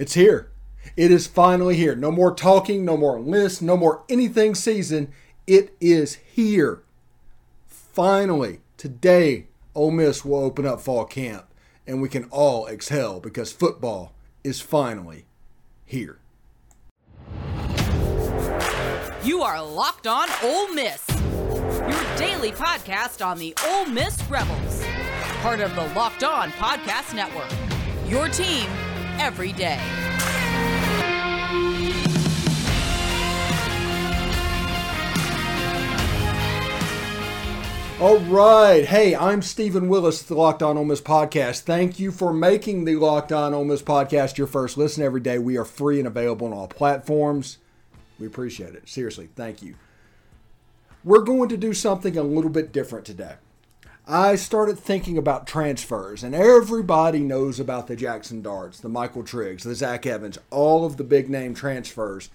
It's here. It is finally here. No more talking, no more lists, no more anything season. It is here. Finally, today, Ole Miss will open up fall camp, and we can all exhale because football is finally here. You are Locked On Ole Miss, your daily podcast on the Ole Miss Rebels, part of the Locked On Podcast Network, your team every day. All right. Hey, I'm Stephen Willis, the Locked On Ole Miss Podcast. Thank you for making the Locked On Ole Miss Podcast your first listen every day. We are free and available on all platforms. We appreciate it. Seriously, thank you. We're going to do something a little bit different today. I started thinking about transfers, and everybody knows about the Jackson Darts, the Michael Triggs, the Zach Evans, all of the big-name transfers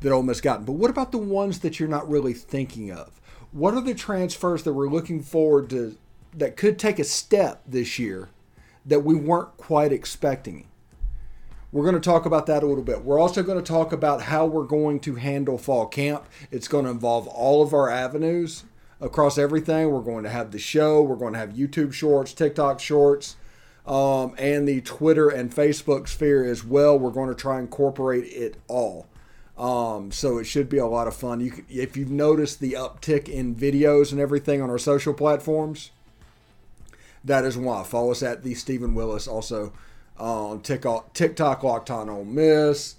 that Ole Miss gotten. But what about the ones that you're not really thinking of? What are the transfers that we're looking forward to that could take a step this year that we weren't quite expecting? We're going to talk about that a little bit. We're also going to talk about how we're going to handle fall camp. It's going to involve all of our avenues across everything. We're going to have the show. We're going to have YouTube shorts, TikTok shorts, and the Twitter and Facebook sphere as well. We're going to try and incorporate it all. So it should be a lot of fun. If you've noticed the uptick in videos and everything on our social platforms, that is why. Follow us at the Stephen Willis, also on TikTok, Locked On Ole Miss,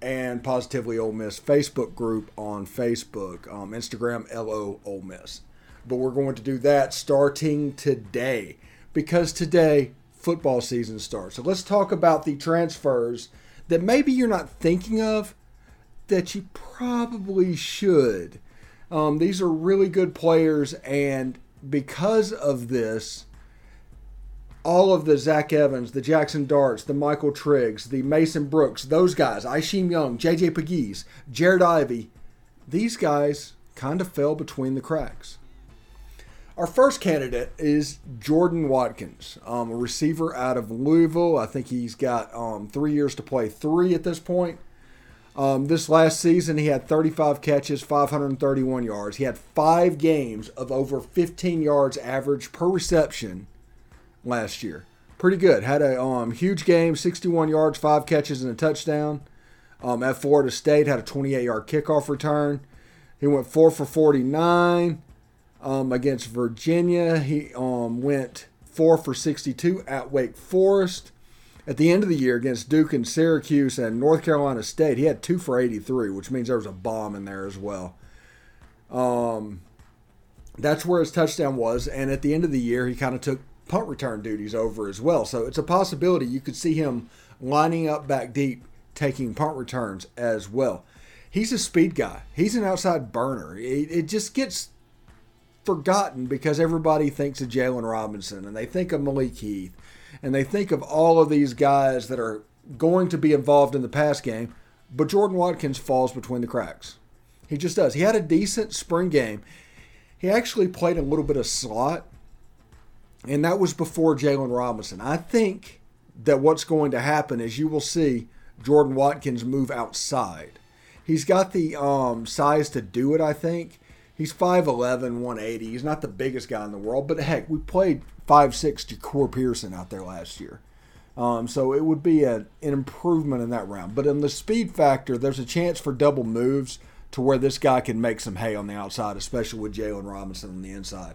and Positively Ole Miss Facebook group on Facebook, Instagram, LO Ole Miss. But we're going to do that starting today because today football season starts. So let's talk about the transfers that maybe you're not thinking of that you probably should. These are really good players, and because of this, all of the Zach Evans, the Jackson Darts, the Michael Triggs, the Mason Brooks, those guys, Aishim Young, J.J. Pegues, Jared Ivey, these guys kind of fell between the cracks. Our first candidate is Jordan Watkins, a receiver out of Louisville. I think he's got 3 years to play three at this point. This last season, he had 35 catches, 531 yards. He had 5 games of over 15 yards average per reception last year. Pretty good. Had a huge game, 61 yards, 5 catches, and a touchdown. At Florida State, had a 28-yard kickoff return. He went 4 for 49 against Virginia. He went 4 for 62 at Wake Forest. At the end of the year against Duke and Syracuse and North Carolina State, he had 2 for 83, which means there was a bomb in there as well. That's where his touchdown was, and at the end of the year, he kind of took punt return duties over as well. So it's a possibility you could see him lining up back deep, taking punt returns as well. He's a speed guy. He's an outside burner. It just gets forgotten because everybody thinks of Jaylen Robinson, and they think of Malik Heath, and they think of all of these guys that are going to be involved in the pass game, but Jordan Watkins falls between the cracks. He just does. He had a decent spring game. He actually played a little bit of slot, and that was before Jaylen Robinson. I think that what's going to happen is you will see Jordan Watkins move outside. He's got the size to do it, I think. He's 5'11", 180. He's not the biggest guy in the world, but heck, we played 5'6" DeCore Pearson out there last year. So it would be an improvement in that round. But in the speed factor, there's a chance for double moves to where this guy can make some hay on the outside, especially with Jaylen Robinson on the inside.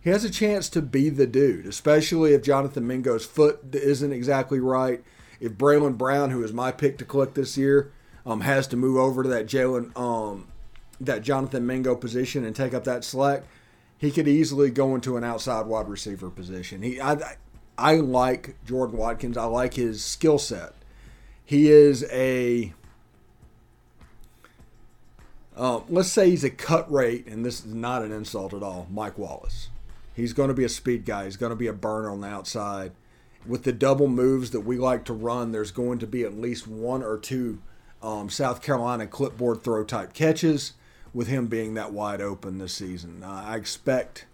He has a chance to be the dude, especially if Jonathan Mingo's foot isn't exactly right. If Braylon Brown, who is my pick to collect this year, has to move over to that Jonathan Mingo position and take up that slack, he could easily go into an outside wide receiver position. I like Jordan Watkins. I like his skill set. He is let's say he's a cut rate, and this is not an insult at all, Mike Wallace. He's going to be a speed guy. He's going to be a burner on the outside. With the double moves that we like to run, there's going to be at least one or two South Carolina clipboard throw type catches with him being that wide open this season. I expect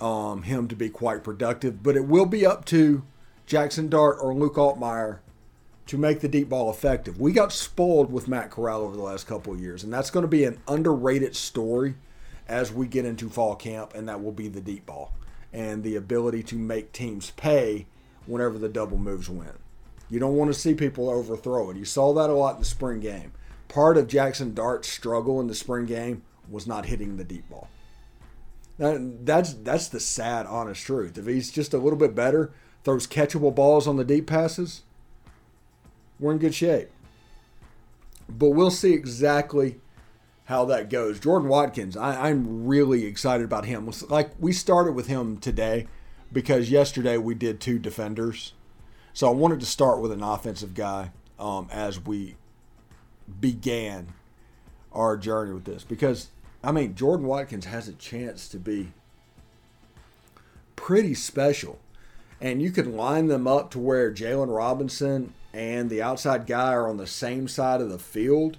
him to be quite productive, but it will be up to Jackson Dart or Luke Altmyer to make the deep ball effective. We got spoiled with Matt Corral over the last couple of years, and that's going to be an underrated story as we get into fall camp, and that will be the deep ball and the ability to make teams pay whenever the double moves win. You don't want to see people overthrow it. You saw that a lot in the spring game. Part of Jackson Dart's struggle in the spring game was not hitting the deep ball. That's the sad, honest truth. If he's just a little bit better, throws catchable balls on the deep passes, we're in good shape. But we'll see exactly how that goes. Jordan Watkins, I'm really excited about him. Like, we started with him today because yesterday we did two defenders. So I wanted to start with an offensive guy as we began our journey with this. Because, I mean, Jordan Watkins has a chance to be pretty special. And you could line them up to where Jaylen Robinson and the outside guy are on the same side of the field,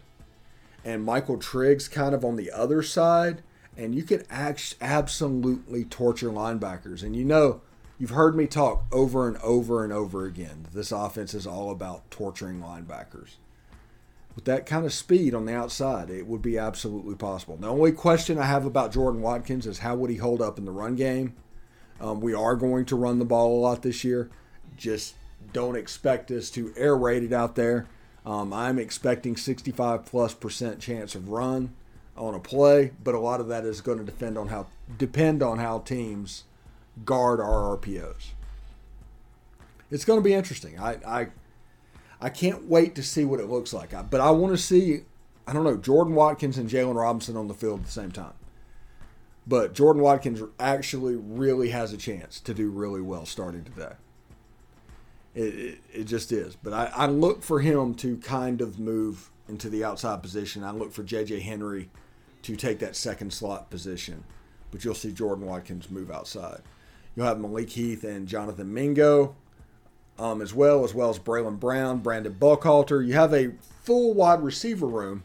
and Michael Triggs kind of on the other side. And you could absolutely torture linebackers. And you know, you've heard me talk over and over and over again that this offense is all about torturing linebackers. With that kind of speed on the outside, it would be absolutely possible. The only question I have about Jordan Watkins is how would he hold up in the run game? We are going to run the ball a lot this year. Just don't expect us to air raid it out there. I'm expecting 65%+ chance of run on a play, but a lot of that is going to depend on how teams guard our RPOs. It's going to be interesting. I can't wait to see what it looks like. But I want to see, I don't know, Jordan Watkins and Jaylen Robinson on the field at the same time. But Jordan Watkins actually really has a chance to do really well starting today. It just is. But I look for him to kind of move into the outside position. I look for J.J. Henry to take that second slot position. But you'll see Jordan Watkins move outside. You'll have Malik Heath and Jonathan Mingo as well as Braylon Brown, Brandon Buckhalter. You have a full wide receiver room.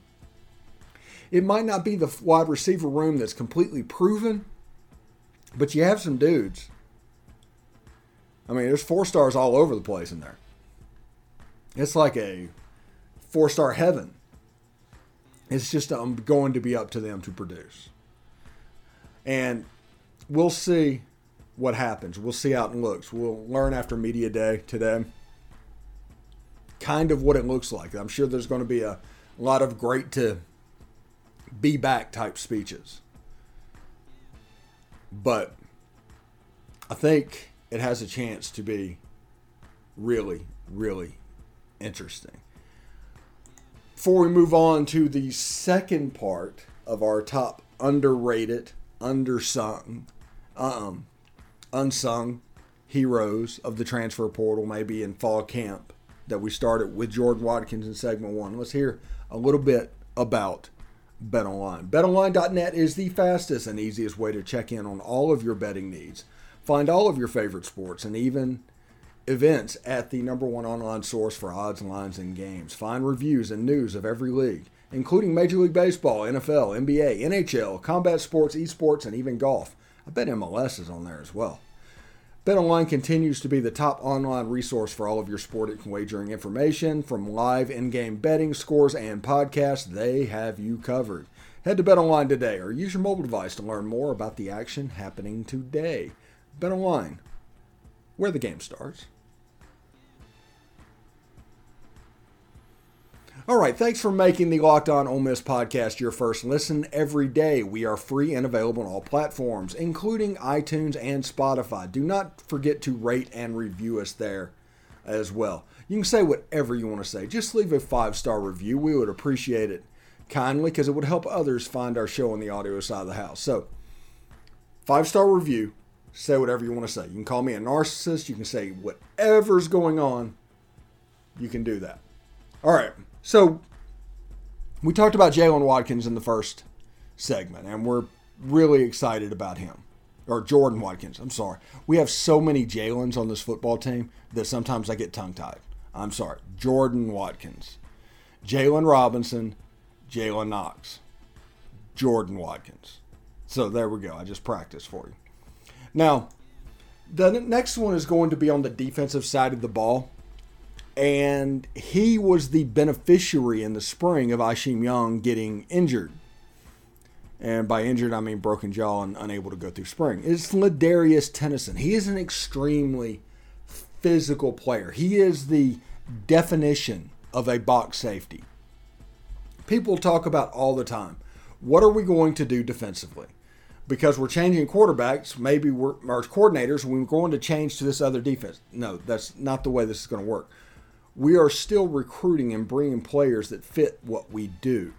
It might not be the wide receiver room that's completely proven, but you have some dudes. I mean, there's four stars all over the place in there. It's like a four-star heaven. It's just going to be up to them to produce. And we'll see what happens. We'll see how it looks. We'll learn after media day today kind of what it looks like. I'm sure there's going to be a lot of great to be back type speeches. But I think it has a chance to be really, really interesting. Before we move on to the second part of our top underrated, unsung heroes of the transfer portal, maybe in fall camp, that we started with Jordan Watkins in segment one, let's hear a little bit about BetOnline. BetOnline.net is the fastest and easiest way to check in on all of your betting needs. Find all of your favorite sports and even events at the #1 online source for odds, lines, and games. Find reviews and news of every league, including Major League Baseball, NFL, NBA, NHL, combat sports, esports, and even golf. I bet MLS is on there as well. BetOnline continues to be the top online resource for all of your sporting and wagering information. From live in-game betting, scores, and podcasts, they have you covered. Head to BetOnline today or use your mobile device to learn more about the action happening today. BetOnline, where the game starts. All right, thanks for making the Locked On Ole Miss podcast your first listen every day. We are free and available on all platforms, including iTunes and Spotify. Do not forget to rate and review us there as well. You can say whatever you want to say. Just leave a 5-star review. We would appreciate it kindly because it would help others find our show on the audio side of the house. So, 5-star review. Say whatever you want to say. You can call me a narcissist. You can say whatever's going on. You can do that. All right. So, we talked about Jaylen Watkins in the first segment, and we're really excited about him. Or Jordan Watkins, I'm sorry. We have so many Jaylens on this football team that sometimes I get tongue-tied. I'm sorry. Jordan Watkins. Jaylen Robinson. Jalen Knox. Jordan Watkins. So, there we go. I just practiced for you. Now, the next one is going to be on the defensive side of the ball. And he was the beneficiary in the spring of Aishim Young getting injured. And by injured, I mean broken jaw and unable to go through spring. It's Ladarius Tennyson. He is an extremely physical player. He is the definition of a box safety. People talk about all the time, what are we going to do defensively? Because we're changing quarterbacks, maybe our coordinators, we're going to change to this other defense. No, that's not the way this is going to work. We are still recruiting and bringing players that fit what we do.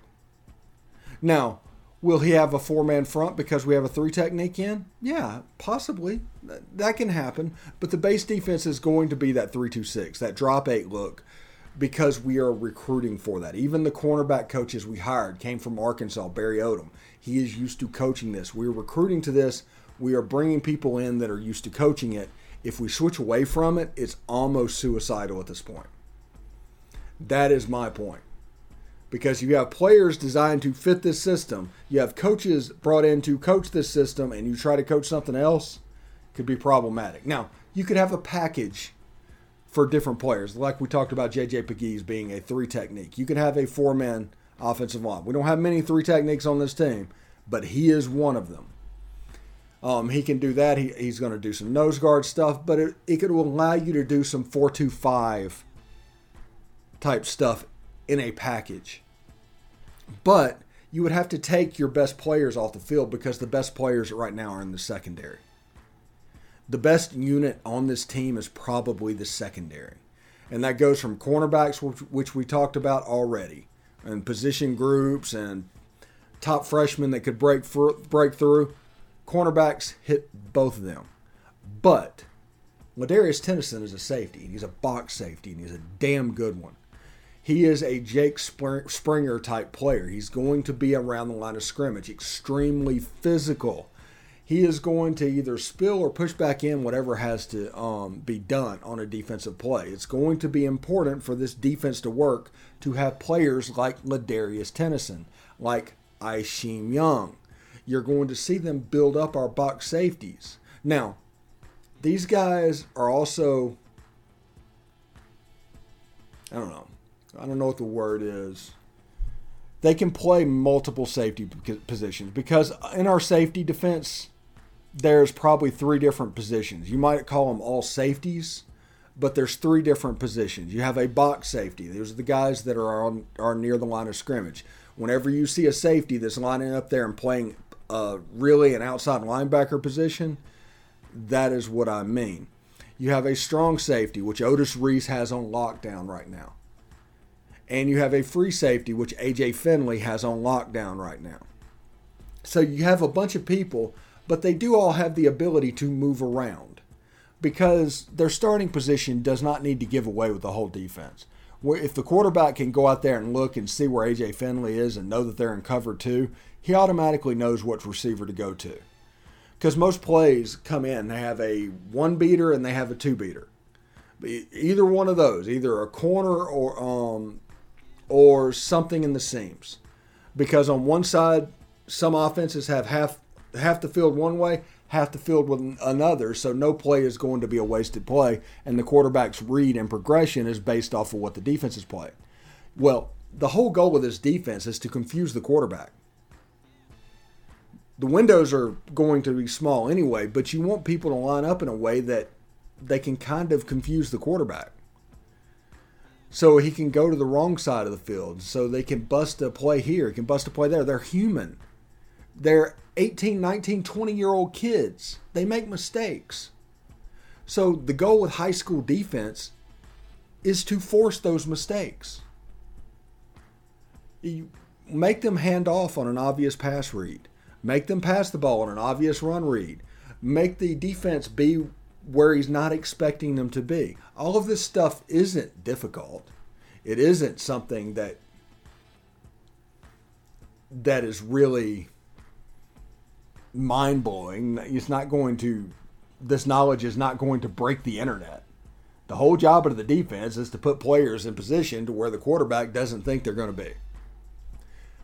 Now, will he have a four-man front because we have a three technique in? Yeah, possibly. That can happen. But the base defense is going to be that 3-2-6, that drop eight look, because we are recruiting for that. Even the cornerback coaches we hired came from Arkansas, Barry Odom. He is used to coaching this. We're recruiting to this. We are bringing people in that are used to coaching it. If we switch away from it, it's almost suicidal at this point. That is my point. Because you have players designed to fit this system. You have coaches brought in to coach this system, and you try to coach something else, could be problematic. Now, you could have a package for different players. Like we talked about J.J. Pegues being a three technique. You could have a four-man offensive line. We don't have many three techniques on this team, but he is one of them. He can do that. He's going to do some nose guard stuff, but it could allow you to do some 4-2-5 type stuff in a package. But you would have to take your best players off the field because the best players right now are in the secondary. The best unit on this team is probably the secondary. And that goes from cornerbacks, which we talked about already, and position groups and top freshmen that could break through. Cornerbacks hit both of them. But Ladarius Tennyson is a safety, and he's a box safety, and he's a damn good one. He is a Jake Springer type player. He's going to be around the line of scrimmage, extremely physical. He is going to either spill or push back in whatever has to be done on a defensive play. It's going to be important for this defense to work to have players like Ladarius Tennyson, like Aishim Young. You're going to see them build up our box safeties. Now, these guys are also, I don't know what the word is. They can play multiple safety positions because in our safety defense, there's probably three different positions. You might call them all safeties, but there's three different positions. You have a box safety. Those are the guys that are near the line of scrimmage. Whenever you see a safety that's lining up there and playing really an outside linebacker position, that is what I mean. You have a strong safety, which Otis Reese has on lockdown right now. And you have a free safety, which AJ Finley has on lockdown right now. So you have a bunch of people, but they do all have the ability to move around because their starting position does not need to give away with the whole defense. If the quarterback can go out there and look and see where A.J. Finley is and know that they're in cover two, he automatically knows which receiver to go to. Because most plays come in, they have a one-beater and they have a two-beater. Either one of those, either a corner or something in the seams. Because on one side, some offenses have half the field one way, half the field with another, so no play is going to be a wasted play, and the quarterback's read and progression is based off of what the defense is playing. Well, the whole goal of this defense is to confuse the quarterback. The windows are going to be small anyway, but you want people to line up in a way that they can kind of confuse the quarterback. So he can go to the wrong side of the field, so they can bust a play here, can bust a play there. They're human. They're 18, 19, 20-year-old kids. They make mistakes. So the goal with high school defense is to force those mistakes. You make them hand off on an obvious pass read. Make them pass the ball on an obvious run read. Make the defense be where he's not expecting them to be. All of this stuff isn't difficult. It isn't something that is really mind-blowing. This knowledge is not going to break the internet. The whole job of the defense is to put players in position to where the quarterback doesn't think they're going to be.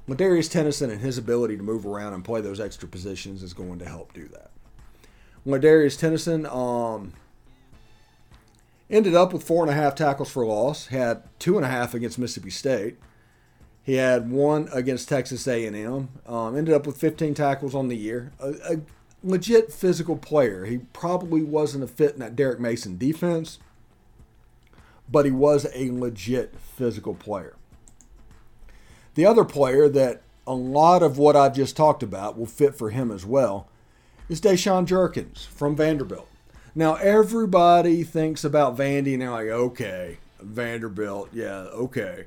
Ladarius Tennyson and his ability to move around and play those extra positions is going to help do that. Ladarius Tennyson Ended up with 4.5 tackles for loss, had 2.5 against Mississippi State. He had 1 against Texas A&M. Ended up with 15 tackles on the year. A legit physical player. He probably wasn't a fit in that Derek Mason defense, but he was a legit physical player. The other player that a lot of what I've just talked about will fit for him as well is Deshaun Jerkins from Vanderbilt. Now, everybody thinks about Vandy and they're like, okay, Vanderbilt, yeah, okay.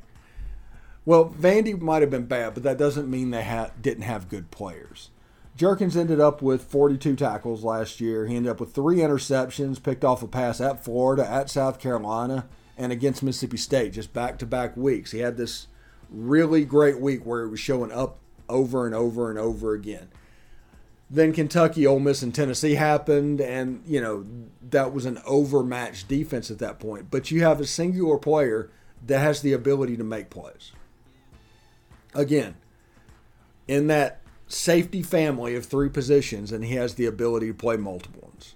Well, Vandy might have been bad, but that doesn't mean they didn't have good players. Jerkins ended up with 42 tackles last year. He ended up with 3 interceptions, picked off a pass at Florida, at South Carolina, and against Mississippi State, just back-to-back weeks. He had this really great week where he was showing up over and over and over again. Then Kentucky, Ole Miss, and Tennessee happened, and, you know, that was an overmatched defense at that point. But you have a singular player that has the ability to make plays. Again, in that safety family of 3 positions, and he has the ability to play multiple ones.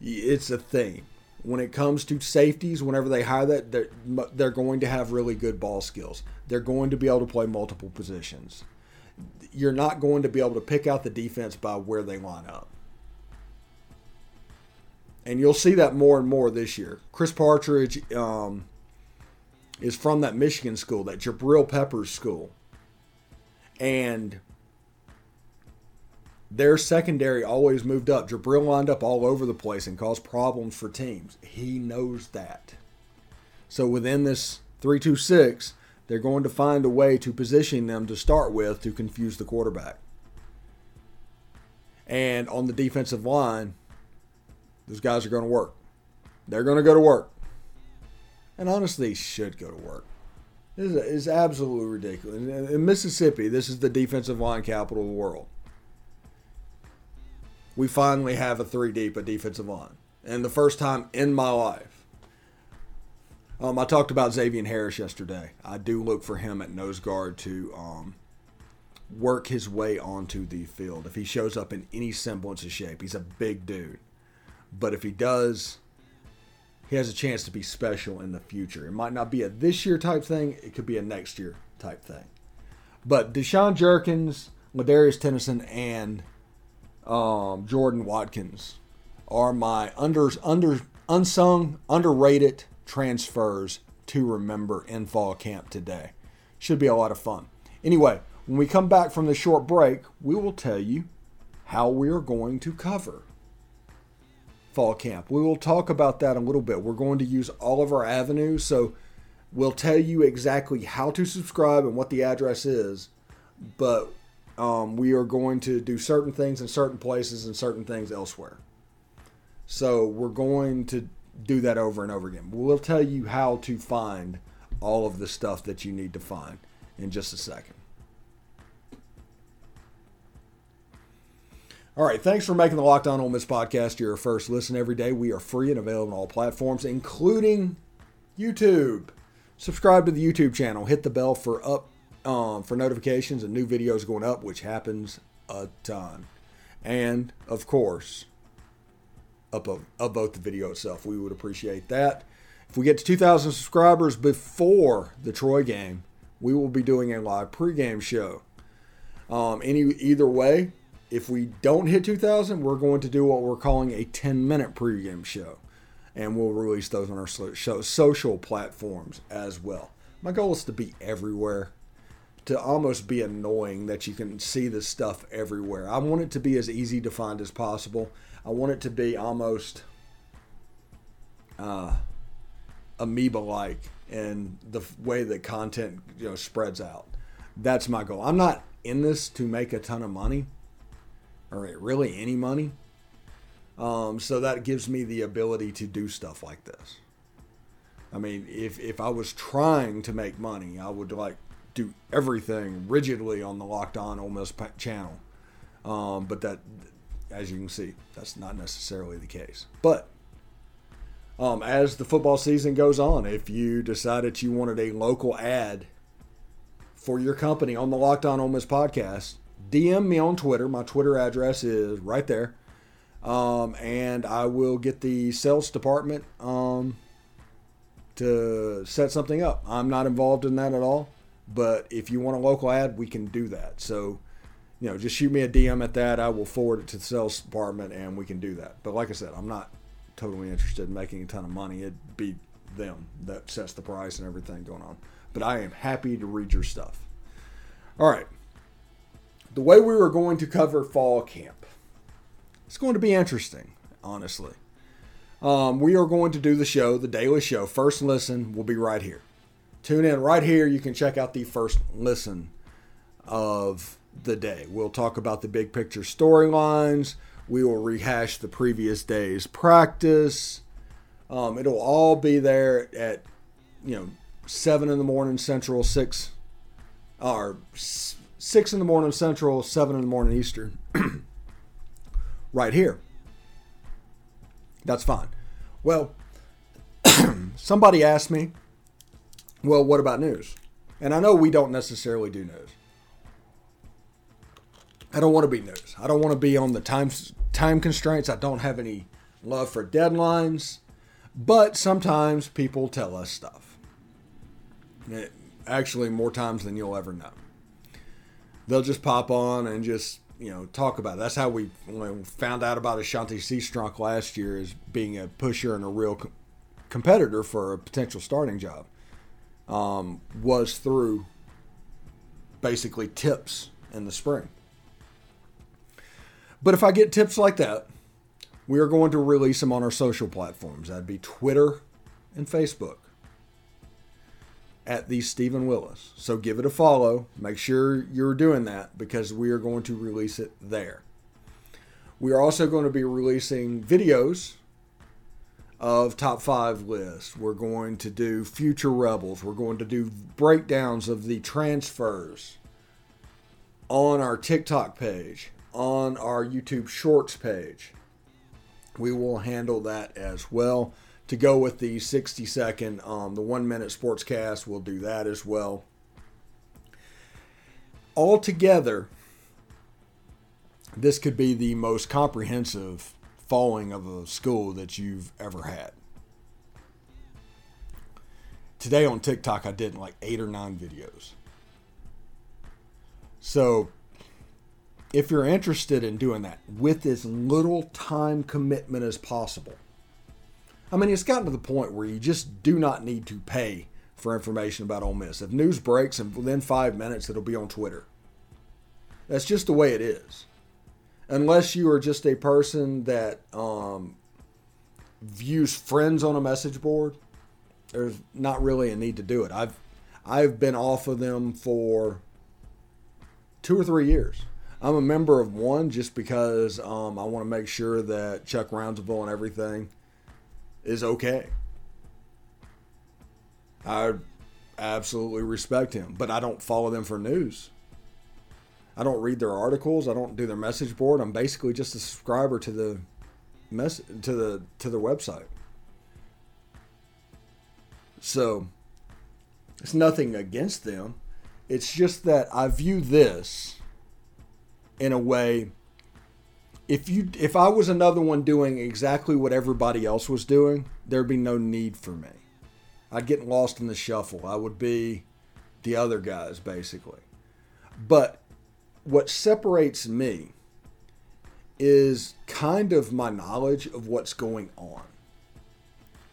It's a theme. When it comes to safeties, whenever they hire that, they're going to have really good ball skills. They're going to be able to play multiple positions. You're not going to be able to pick out the defense by where they line up. And you'll see that more and more this year. Chris Partridge is from that Michigan school, that Jabril Peppers school. And their secondary always moved up. Jabril lined up all over the place and caused problems for teams. He knows that. So within this 3-2-6, they're going to find a way to position them to start with to confuse the quarterback. And on the defensive line, those guys are going to work. They're going to go to work. And honestly, should go to work. This is absolutely ridiculous. In Mississippi, this is the defensive line capital of the world. We finally have a 3-deep, a defensive line. And the first time in my life. I talked about Xavier Harris yesterday. I do look for him at nose guard to work his way onto the field. If he shows up in any semblance of shape, he's a big dude. But if he does, he has a chance to be special in the future. It might not be a this year type thing. It could be a next year type thing. But Deshaun Jerkins, Ladarius Tennyson, and Jordan Watkins are my unsung, underrated transfers to remember in fall camp today. Should be a lot of fun. Anyway, when we come back from the short break, we will tell you how we are going to cover fall camp. We will talk about that a little bit. We're going to use all of our avenues, so we'll tell you exactly how to subscribe and what the address is, but we are going to do certain things in certain places and certain things elsewhere. So we're going to do that over and over again. We'll tell you how to find all of the stuff that you need to find in just a second. All right, thanks for making the Locked On Ole Miss podcast your first listen every day. We are free and available on all platforms, including YouTube. Subscribe to the YouTube channel. Hit the bell for notifications and new videos going up, which happens a ton. And, of course, upvote the video itself. We would appreciate that. If we get to 2,000 subscribers before the Troy game, we will be doing a live pregame show. Either way, if we don't hit 2,000, we're going to do what we're calling a 10-minute pregame show. And we'll release those on our social platforms as well. My goal is to be everywhere. To almost be annoying that you can see this stuff everywhere. I want it to be as easy to find as possible. I want it to be almost amoeba-like in the way that content, spreads out. That's my goal. I'm not in this to make a ton of money, or really any money. So that gives me the ability to do stuff like this. I mean, if I was trying to make money, I would do everything rigidly on the Locked On Ole Miss channel. But that, as you can see, that's not necessarily the case. But as the football season goes on, if you decided you wanted a local ad for your company on the Locked On Ole Miss podcast, DM me on Twitter. My Twitter address is right there. And I will get the sales department to set something up. I'm not involved in that at all, but if you want a local ad, we can do that. So, you know, just shoot me a DM at that. I will forward it to the sales department and we can do that. But like I said, I'm not totally interested in making a ton of money. It'd be them that sets the price and everything going on. But I am happy to read your stuff. All right. The way we were going to cover fall camp. It's going to be interesting, honestly. We are going to do the show, the daily show. First listen will be right here. Tune in right here. You can check out the first listen of the day. We'll talk about the big picture storylines. We will rehash the previous day's practice. It'll all be there at, 7 in the morning Central, 6 in the morning Central, 7 in the morning Eastern. Right here. That's fine. Well, somebody asked me, well, what about news? And I know we don't necessarily do news. I don't want to be news. I don't want to be on the time constraints. I don't have any love for deadlines. But sometimes people tell us stuff. Actually, more times than you'll ever know. They'll just pop on and just, talk about it. That's how we found out about Ashanti Seastrunk last year, as being a pusher and a real competitor for a potential starting job. Was through basically tips in the spring. But if I get tips like that, we are going to release them on our social platforms. That'd be Twitter and Facebook at the Stephen Willis. So give it a follow. Make sure you're doing that, because we are going to release it there. We are also going to be releasing videos of top 5 lists. We're going to do future Rebels. We're going to do breakdowns of the transfers on our TikTok page. On our YouTube Shorts page, we will handle that as well. To go with the 60-second, the 1-minute sportscast, we'll do that as well. Altogether, this could be the most comprehensive following of a school that you've ever had. Today on TikTok, I did 8 or 9 videos. So, if you're interested in doing that with as little time commitment as possible. I mean, it's gotten to the point where you just do not need to pay for information about Ole Miss. If news breaks and within 5 minutes, it'll be on Twitter. That's just the way it is. Unless you are just a person that views friends on a message board, there's not really a need to do it. I've been off of them for 2 or 3 years. I'm a member of one just because I want to make sure that Chuck Roundsville and everything is okay. I absolutely respect him, but I don't follow them for news. I don't read their articles. I don't do their message board. I'm basically just a subscriber to the to their website. So it's nothing against them. It's just that I view this in a way, if I was another one doing exactly what everybody else was doing, there'd be no need for me. I'd get lost in the shuffle. I would be the other guys, basically. But what separates me is kind of my knowledge of what's going on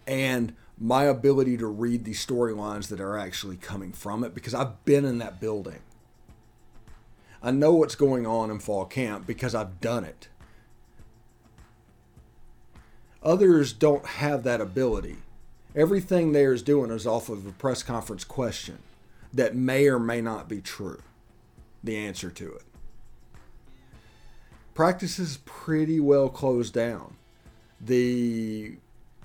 and my ability to read the storylines that are actually coming from it, because I've been in that building. I know what's going on in fall camp because I've done it. Others don't have that ability. Everything they are doing is off of a press conference question that may or may not be true, the answer to it. Practice is pretty well closed down. The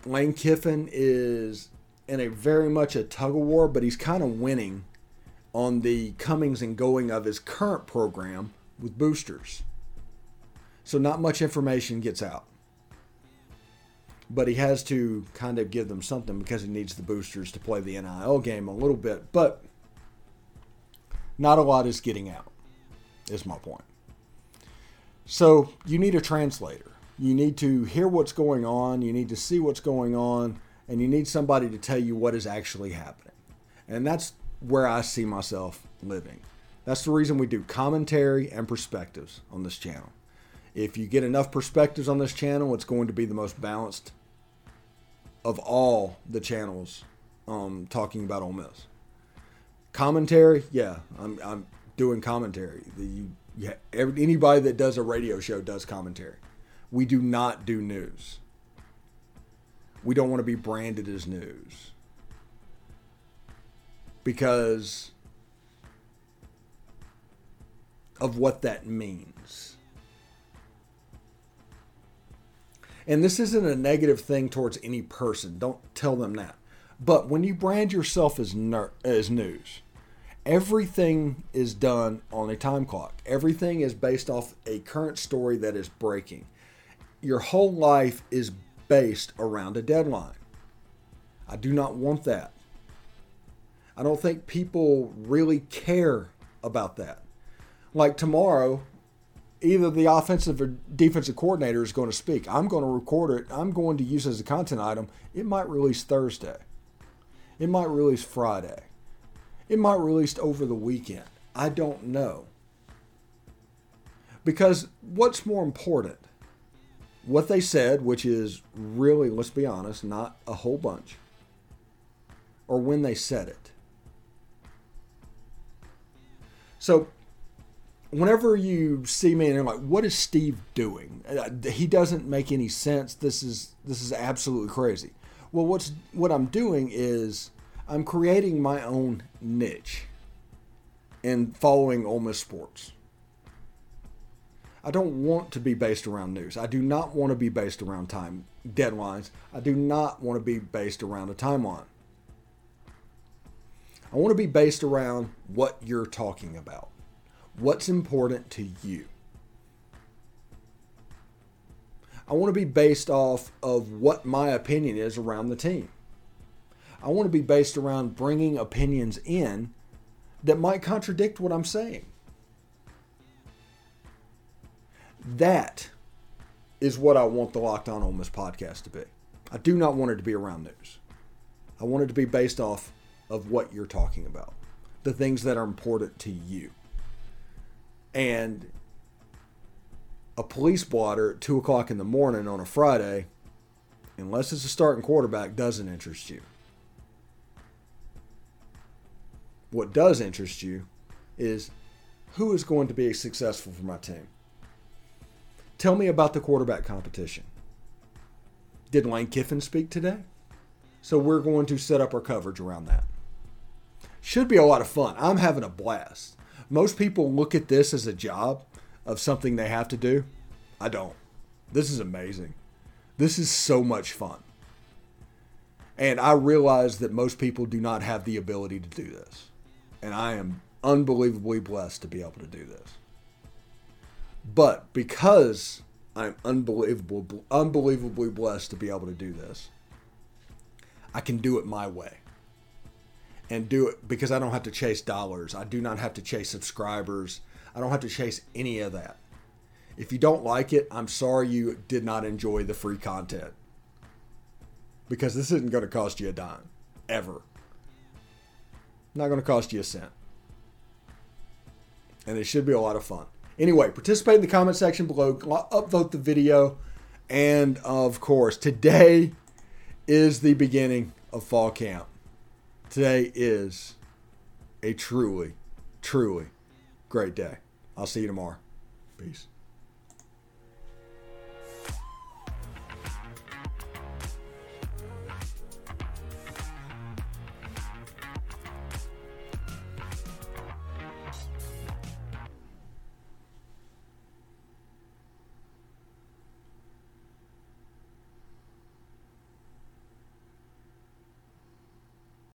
Lane Kiffin is in a very much a tug of war, but he's kind of winning on the comings and going of his current program with boosters. So not much information gets out. But he has to kind of give them something because he needs the boosters to play the NIL game a little bit. But not a lot is getting out, is my point. So you need a translator. you need to hear what's going on, you need to see what's going on, and you need somebody to tell you what is actually happening. And that's where I see myself living. That's the reason we do commentary and perspectives on this channel. If you get enough perspectives on this channel, it's going to be the most balanced of all the channels talking about Ole Miss. Commentary, yeah, I'm doing commentary. Anybody that does a radio show does commentary. We do not do news. We don't want to be branded as news. Because of what that means. And this isn't a negative thing towards any person. Don't tell them that. But when you brand yourself as news, everything is done on a time clock. Everything is based off a current story that is breaking. Your whole life is based around a deadline. I do not want that. I don't think people really care about that. Like tomorrow, either the offensive or defensive coordinator is going to speak. I'm going to record it. I'm going to use it as a content item. It might release Thursday. It might release Friday. It might release over the weekend. I don't know. Because what's more important? What they said, which is really, let's be honest, not a whole bunch. Or when they said it. So whenever you see me and you're like, what is Steve doing? He doesn't make any sense. This is absolutely crazy. Well, what I'm doing is I'm creating my own niche in following Ole Miss sports. I don't want to be based around news. I do not want to be based around time deadlines. I do not want to be based around a timeline. I want to be based around what you're talking about. What's important to you. I want to be based off of what my opinion is around the team. I want to be based around bringing opinions in that might contradict what I'm saying. That is what I want the Locked On Ole Miss podcast to be. I do not want it to be around news. I want it to be based off of what you're talking about. The things that are important to you. And a police blotter at 2 o'clock in the morning on a Friday, unless it's a starting quarterback, doesn't interest you. What does interest you is who is going to be successful for my team. Tell me about the quarterback competition. Did Lane Kiffin speak today? So we're going to set up our coverage around that. Should be a lot of fun. I'm having a blast. Most people look at this as a job of something they have to do. I don't. This is amazing. This is so much fun. And I realize that most people do not have the ability to do this. And I am unbelievably blessed to be able to do this. But because I'm unbelievably blessed to be able to do this, I can do it my way. And do it because I don't have to chase dollars. I do not have to chase subscribers. I don't have to chase any of that. If you don't like it, I'm sorry you did not enjoy the free content. Because this isn't going to cost you a dime. Ever. Not going to cost you a cent. And it should be a lot of fun. Anyway, participate in the comment section below. Upvote the video. And, of course, today is the beginning of fall camp. Today is a truly, truly great day. I'll see you tomorrow. Peace.